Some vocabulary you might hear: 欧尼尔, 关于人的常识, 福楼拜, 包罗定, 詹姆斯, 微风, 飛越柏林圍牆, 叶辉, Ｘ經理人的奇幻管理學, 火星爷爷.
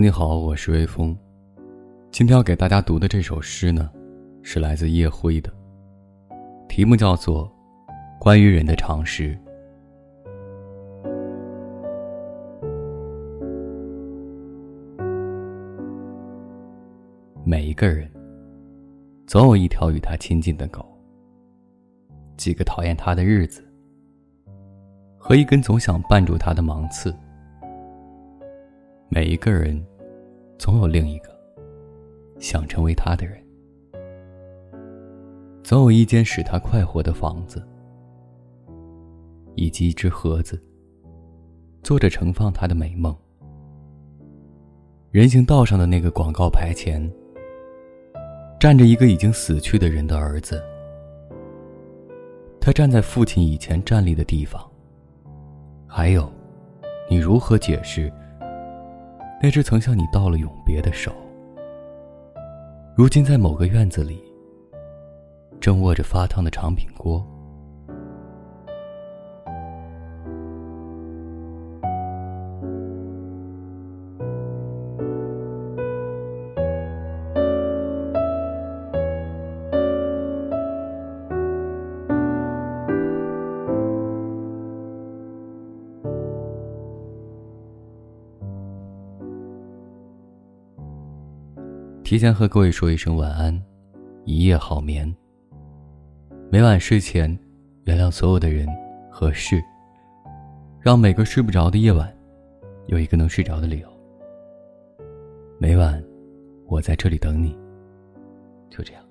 你好，我是微风。今天要给大家读的这首诗呢，是来自叶辉的，题目叫做《关于人的常识》。每一个人总有一条与他亲近的狗，几个讨厌他的日子，和一根总想绊住他的芒刺。每一个人总有另一个想成为他的人，总有一间使他快活的房子，以及一只盒子坐着盛放他的美梦。人行道上的那个广告牌前，站着一个已经死去的人的儿子，他站在父亲以前站立的地方。还有，你如何解释那只曾向你道了永别的手，如今在某个院子里正握着发烫的长柄锅？提前和各位说一声晚安，一夜好眠。每晚睡前，原谅所有的人和事，让每个睡不着的夜晚有一个能睡着的理由。每晚我在这里等你，就这样。